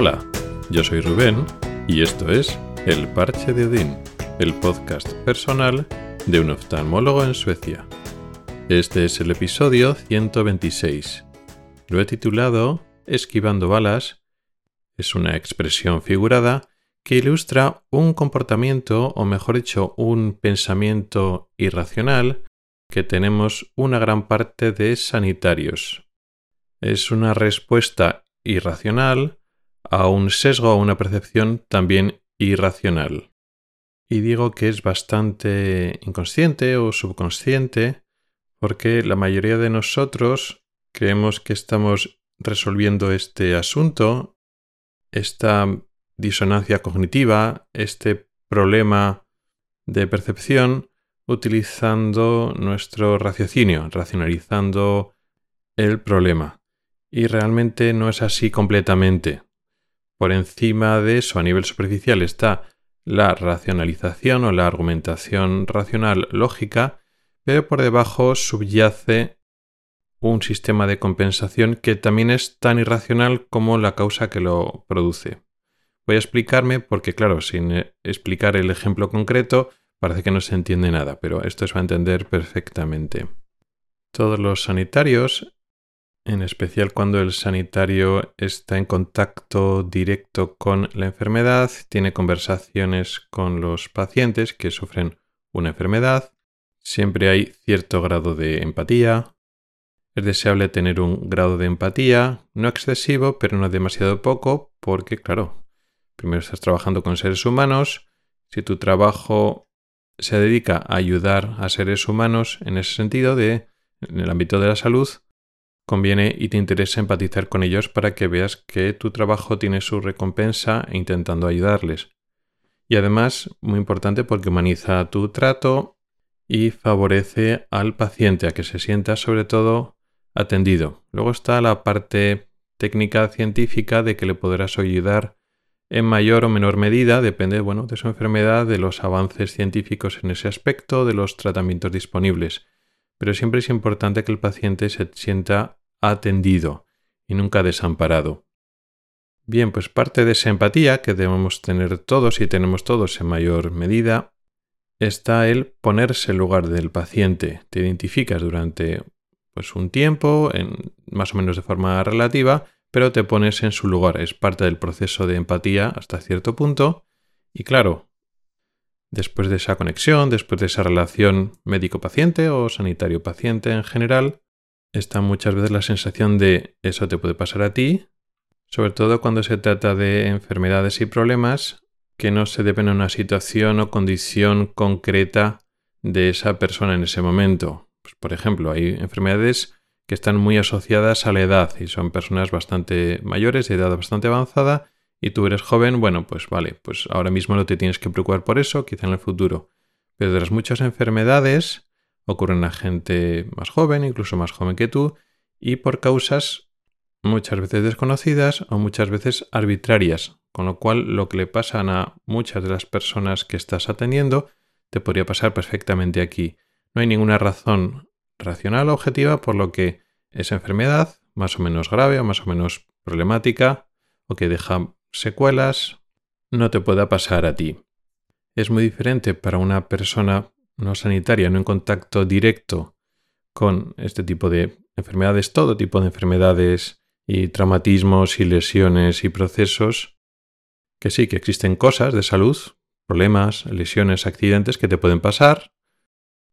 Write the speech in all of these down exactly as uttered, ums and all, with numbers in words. Hola, yo soy Rubén y esto es El Parche de Odín, el podcast personal de un oftalmólogo en Suecia. Este es el episodio ciento veintiséis. Lo he titulado Esquivando balas. Es una expresión figurada que ilustra un comportamiento, o mejor dicho, un pensamiento irracional que tenemos una gran parte de sanitarios. Es una respuesta irracional a un sesgo, a una percepción también irracional. Y digo que es bastante inconsciente o subconsciente porque la mayoría de nosotros creemos que estamos resolviendo este asunto, esta disonancia cognitiva, este problema de percepción, utilizando nuestro raciocinio, racionalizando el problema. Y realmente no es así completamente. Por encima de eso, a nivel superficial, está la racionalización o la argumentación racional lógica, pero por debajo subyace un sistema de compensación que también es tan irracional como la causa que lo produce. Voy a explicarme porque, claro, sin explicar el ejemplo concreto parece que no se entiende nada, pero esto se va a entender perfectamente. Todos los sanitarios, en especial cuando el sanitario está en contacto directo con la enfermedad, tiene conversaciones con los pacientes que sufren una enfermedad, siempre hay cierto grado de empatía. Es deseable tener un grado de empatía, no excesivo, pero no demasiado poco, porque, claro, primero estás trabajando con seres humanos. Si tu trabajo se dedica a ayudar a seres humanos en ese sentido, de, en el ámbito de la salud, conviene y te interesa empatizar con ellos para que veas que tu trabajo tiene su recompensa intentando ayudarles. Y además, muy importante porque humaniza tu trato y favorece al paciente a que se sienta sobre todo atendido. Luego está la parte técnica científica de que le podrás ayudar en mayor o menor medida, depende, bueno, de su enfermedad, de los avances científicos en ese aspecto, de los tratamientos disponibles. Pero siempre es importante que el paciente se sienta atendido y nunca desamparado. Bien, pues parte de esa empatía que debemos tener todos y tenemos todos en mayor medida está el ponerse en lugar del paciente. Te identificas durante pues, un tiempo, en, más o menos de forma relativa, pero te pones en su lugar, es parte del proceso de empatía hasta cierto punto. Y claro, después de esa conexión, después de esa relación médico-paciente o sanitario-paciente en general, está muchas veces la sensación de eso te puede pasar a ti, sobre todo cuando se trata de enfermedades y problemas que no se deben a una situación o condición concreta de esa persona en ese momento. Pues, por ejemplo, hay enfermedades que están muy asociadas a la edad y son personas bastante mayores, de edad bastante avanzada, y tú eres joven, bueno, pues vale, pues ahora mismo no te tienes que preocupar por eso, quizá en el futuro. Pero de las muchas enfermedades ocurren a gente más joven, incluso más joven que tú, y por causas muchas veces desconocidas o muchas veces arbitrarias, con lo cual lo que le pasan a muchas de las personas que estás atendiendo te podría pasar perfectamente aquí. No hay ninguna razón racional o objetiva por lo que esa enfermedad, más o menos grave o más o menos problemática o que deja secuelas, no te pueda pasar a ti. Es muy diferente para una persona no sanitaria, no en contacto directo con este tipo de enfermedades, todo tipo de enfermedades y traumatismos y lesiones y procesos, que sí que existen cosas de salud, problemas, lesiones, accidentes que te pueden pasar.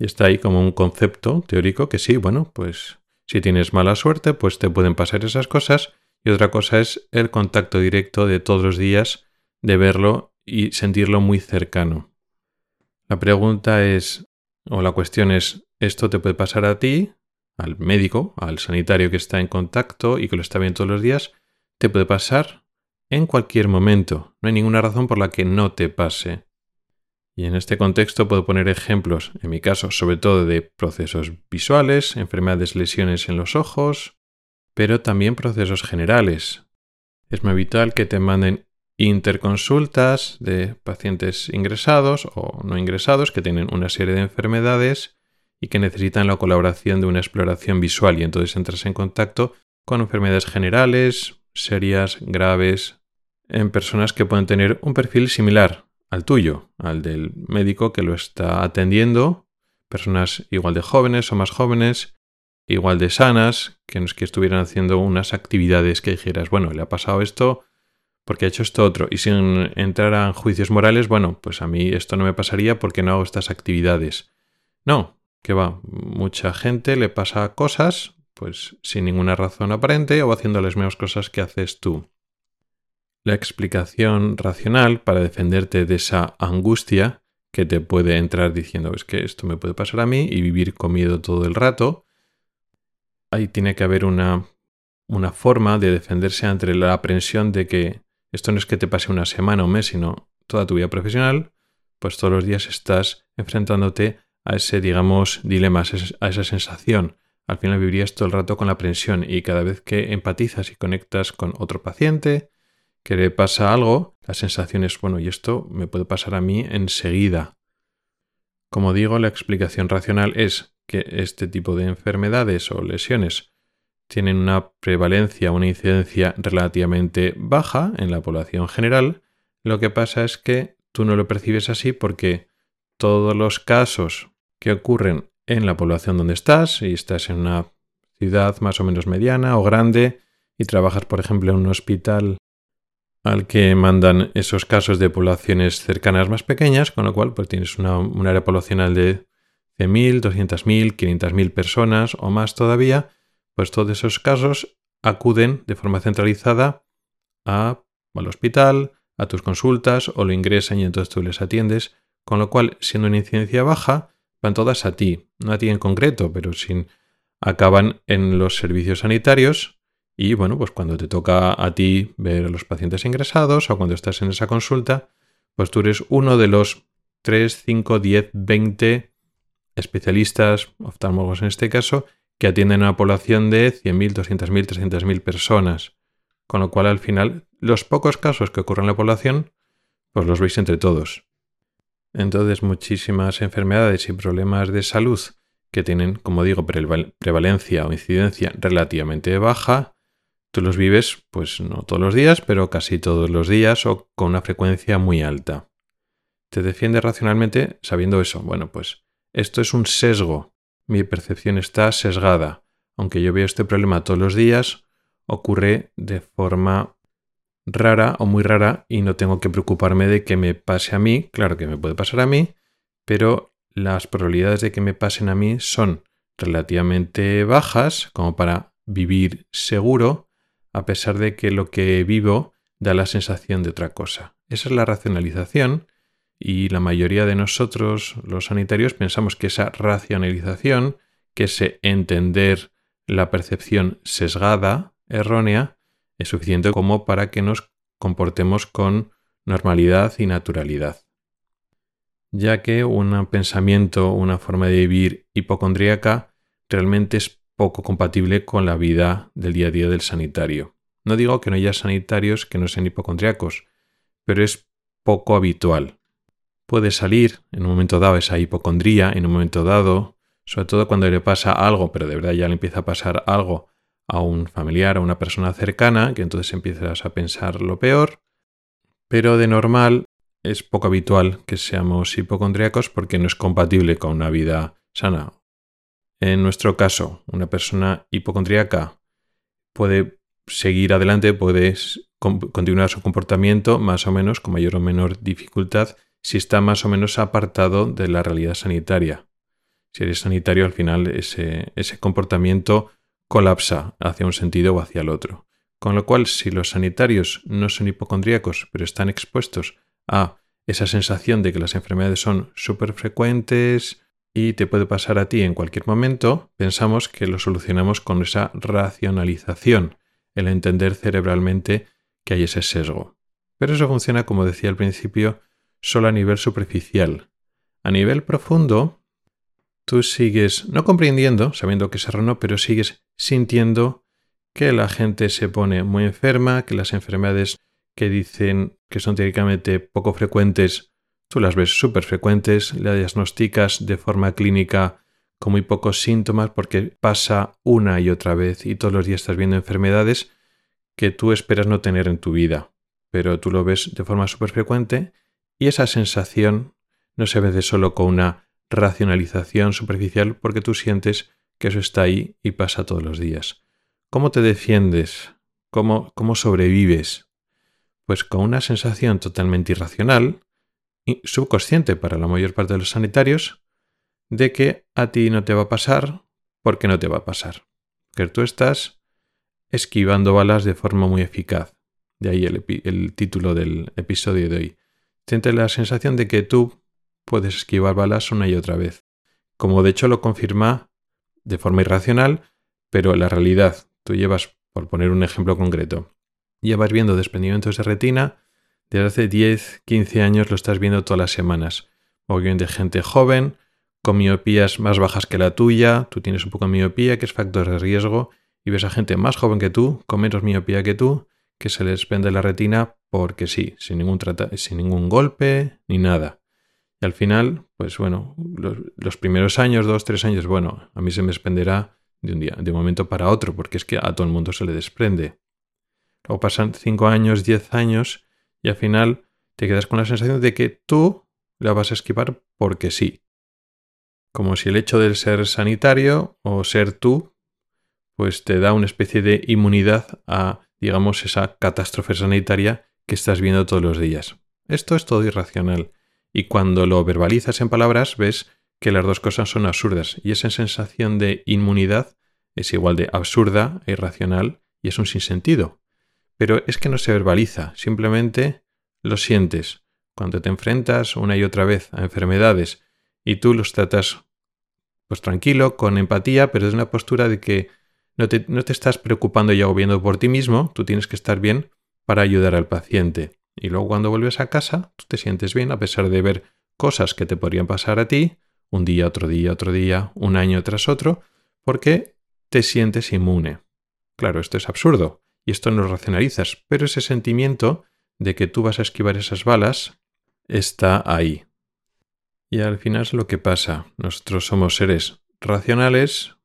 Y está ahí como un concepto teórico que sí, bueno, pues si tienes mala suerte, pues te pueden pasar esas cosas. Y otra cosa es el contacto directo de todos los días, de verlo y sentirlo muy cercano. La pregunta es, o la cuestión es, ¿esto te puede pasar a ti, al médico, al sanitario que está en contacto y que lo está viendo todos los días? Te puede pasar en cualquier momento. No hay ninguna razón por la que no te pase. Y en este contexto puedo poner ejemplos, en mi caso, sobre todo de procesos visuales, enfermedades, lesiones en los ojos, pero también procesos generales. Es muy habitual que te manden interconsultas de pacientes ingresados o no ingresados que tienen una serie de enfermedades y que necesitan la colaboración de una exploración visual y entonces entras en contacto con enfermedades generales, serias, graves, en personas que pueden tener un perfil similar al tuyo, al del médico que lo está atendiendo, personas igual de jóvenes o más jóvenes, igual de sanas, que no es que estuvieran haciendo unas actividades que dijeras, bueno, le ha pasado esto porque ha hecho esto otro, y sin entrar en juicios morales, bueno, pues a mí esto no me pasaría porque no hago estas actividades. No, que va, mucha gente le pasa cosas, pues sin ninguna razón aparente o haciendo las mismas cosas que haces tú. La explicación racional para defenderte de esa angustia que te puede entrar diciendo, es que esto me puede pasar a mí y vivir con miedo todo el rato. Ahí tiene que haber una, una forma de defenderse ante la aprensión de que esto no es que te pase una semana o un mes, sino toda tu vida profesional, pues todos los días estás enfrentándote a ese, digamos, dilema, a esa sensación. Al final vivirías todo el rato con la aprensión y cada vez que empatizas y conectas con otro paciente que le pasa algo, la sensación es, bueno, y esto me puede pasar a mí enseguida. Como digo, la explicación racional es que este tipo de enfermedades o lesiones tienen una prevalencia, una incidencia relativamente baja en la población general. Lo que pasa es que tú no lo percibes así porque todos los casos que ocurren en la población donde estás, y estás en una ciudad más o menos mediana o grande y trabajas, por ejemplo, en un hospital al que mandan esos casos de poblaciones cercanas más pequeñas, con lo cual pues tienes una, un área poblacional de cien mil, doscientas mil, quinientas mil personas o más todavía, pues todos esos casos acuden de forma centralizada a, al hospital, a tus consultas o lo ingresan y entonces tú les atiendes, con lo cual siendo una incidencia baja van todas a ti, no a ti en concreto, pero sin, acaban en los servicios sanitarios y bueno, pues cuando te toca a ti ver a los pacientes ingresados o cuando estás en esa consulta, pues tú eres uno de los tres, cinco, diez, veinte... especialistas, oftalmólogos en este caso, que atienden a una población de cien mil, doscientas mil, trescientas mil personas. Con lo cual, al final, los pocos casos que ocurren en la población, pues los veis entre todos. Entonces, muchísimas enfermedades y problemas de salud que tienen, como digo, prevalencia o incidencia relativamente baja, tú los vives, pues no todos los días, pero casi todos los días o con una frecuencia muy alta. Te defiendes racionalmente sabiendo eso. Bueno, pues esto es un sesgo. Mi percepción está sesgada. Aunque yo veo este problema todos los días, ocurre de forma rara o muy rara y no tengo que preocuparme de que me pase a mí. Claro que me puede pasar a mí, pero las probabilidades de que me pasen a mí son relativamente bajas como para vivir seguro, a pesar de que lo que vivo da la sensación de otra cosa. Esa es la racionalización. Y la mayoría de nosotros, los sanitarios, pensamos que esa racionalización, que ese entender la percepción sesgada, errónea, es suficiente como para que nos comportemos con normalidad y naturalidad. Ya que un pensamiento, una forma de vivir hipocondríaca, realmente es poco compatible con la vida del día a día del sanitario. No digo que no haya sanitarios que no sean hipocondríacos, pero es poco habitual. Puede salir en un momento dado esa hipocondría, en un momento dado, sobre todo cuando le pasa algo, pero de verdad ya le empieza a pasar algo a un familiar, a una persona cercana, que entonces empiezas a pensar lo peor. Pero de normal es poco habitual que seamos hipocondríacos porque no es compatible con una vida sana. En nuestro caso, una persona hipocondríaca puede seguir adelante, puede continuar su comportamiento más o menos con mayor o menor dificultad, si está más o menos apartado de la realidad sanitaria. Si eres sanitario, al final ese, ese comportamiento colapsa hacia un sentido o hacia el otro. Con lo cual, si los sanitarios no son hipocondríacos, pero están expuestos a esa sensación de que las enfermedades son súper frecuentes y te puede pasar a ti en cualquier momento, pensamos que lo solucionamos con esa racionalización, el entender cerebralmente que hay ese sesgo. Pero eso funciona, como decía al principio, solo a nivel superficial. A nivel profundo, tú sigues no comprendiendo, sabiendo que es erróneo, pero sigues sintiendo que la gente se pone muy enferma, que las enfermedades que dicen que son teóricamente poco frecuentes, tú las ves súper frecuentes, las diagnosticas de forma clínica con muy pocos síntomas porque pasa una y otra vez y todos los días estás viendo enfermedades que tú esperas no tener en tu vida. pero tú lo ves de forma súper frecuente y esa sensación no se vence solo con una racionalización superficial porque tú sientes que eso está ahí y pasa todos los días. ¿Cómo te defiendes? ¿Cómo, cómo sobrevives? Pues con una sensación totalmente irracional y subconsciente para la mayor parte de los sanitarios de que a ti no te va a pasar porque no te va a pasar. Que tú estás esquivando balas de forma muy eficaz. De ahí el, el título del episodio de hoy. Siente la sensación de que tú puedes esquivar balas una y otra vez. Como de hecho lo confirma de forma irracional, pero la realidad. Tú llevas, por poner un ejemplo concreto, llevas viendo desprendimientos de retina desde hace diez, quince años, lo estás viendo todas las semanas. Obviamente gente joven, con miopías más bajas que la tuya, tú tienes un poco de miopía, que es factor de riesgo, y ves a gente más joven que tú, con menos miopía que tú, que se les desprende la retina porque sí, sin ningún, trata- sin ningún golpe ni nada. Y al final, pues bueno, los, los primeros años, dos, tres años, bueno, a mí se me desprenderá de un día, de un momento para otro, porque es que a todo el mundo se le desprende. O pasan cinco años, diez años y al final te quedas con la sensación de que tú la vas a esquivar porque sí. Como si el hecho de ser sanitario o ser tú, pues te da una especie de inmunidad a, digamos, esa catástrofe sanitaria que estás viendo todos los días. Esto es todo irracional y cuando lo verbalizas en palabras ves que las dos cosas son absurdas y esa sensación de inmunidad es igual de absurda e irracional y es un sinsentido. Pero es que no se verbaliza, simplemente lo sientes. Cuando te enfrentas una y otra vez a enfermedades y tú los tratas pues tranquilo, con empatía, pero desde una postura de que no te, no te estás preocupando y agobiando por ti mismo, tú tienes que estar bien para ayudar al paciente. Y luego cuando vuelves a casa, tú te sientes bien a pesar de ver cosas que te podrían pasar a ti, un día, otro día, otro día, un año tras otro, porque te sientes inmune. Claro, esto es absurdo. Y esto no lo racionalizas, pero ese sentimiento de que tú vas a esquivar esas balas está ahí. Y al final es lo que pasa. Nosotros somos seres racionales,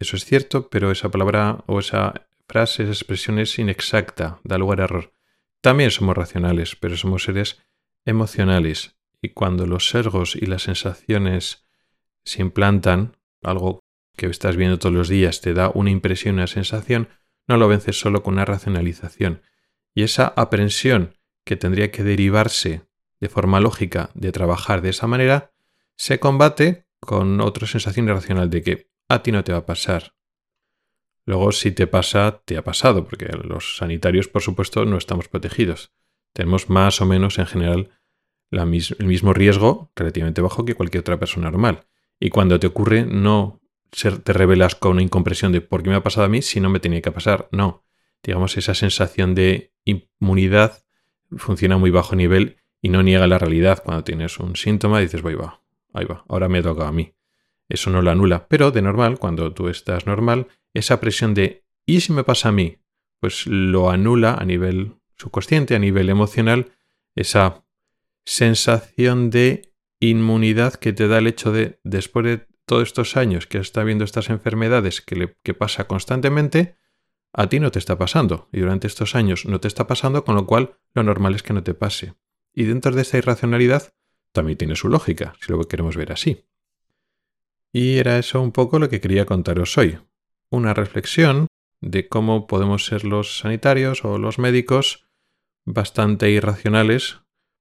eso es cierto, pero esa palabra o esa frase, esa expresión es inexacta, da lugar a error. También somos racionales, pero somos seres emocionales. Y cuando los sesgos y las sensaciones se implantan, algo que estás viendo todos los días te da una impresión, una sensación, no lo vences solo con una racionalización. Y esa aprensión que tendría que derivarse de forma lógica de trabajar de esa manera, se combate con otra sensación irracional de que a ti no te va a pasar. Luego, si te pasa, te ha pasado, porque los sanitarios, por supuesto, no estamos protegidos. Tenemos más o menos, en general, la mis- el mismo riesgo relativamente bajo que cualquier otra persona normal. Y cuando te ocurre, no te revelas con una incompresión de por qué me ha pasado a mí si no me tenía que pasar. No, digamos, esa sensación de inmunidad funciona a muy bajo nivel y no niega la realidad. Cuando tienes un síntoma dices, ahí va, ahí va, ahora me ha tocado a mí. Eso no lo anula, pero de normal, cuando tú estás normal, esa presión de ¿y si me pasa a mí? Pues lo anula a nivel subconsciente, a nivel emocional, esa sensación de inmunidad que te da el hecho de después de todos estos años que está viendo estas enfermedades que, le, que pasa constantemente, a ti no te está pasando. Y durante estos años no te está pasando, con lo cual lo normal es que no te pase. Y dentro de esta irracionalidad también tiene su lógica, si lo queremos ver así. Y era eso un poco lo que quería contaros hoy. Una reflexión de cómo podemos ser los sanitarios o los médicos bastante irracionales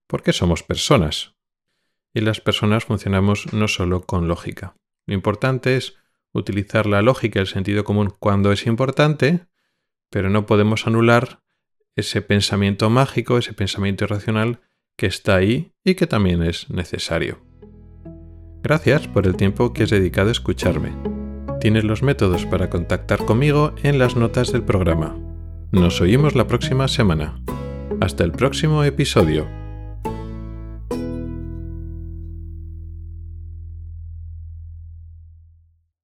porque somos personas. Y las personas funcionamos no solo con lógica. Lo importante es utilizar la lógica y el sentido común cuando es importante, pero no podemos anular ese pensamiento mágico, ese pensamiento irracional que está ahí y que también es necesario. Gracias por el tiempo que has dedicado a escucharme. Tienes los métodos para contactar conmigo en las notas del programa. Nos oímos la próxima semana. Hasta el próximo episodio.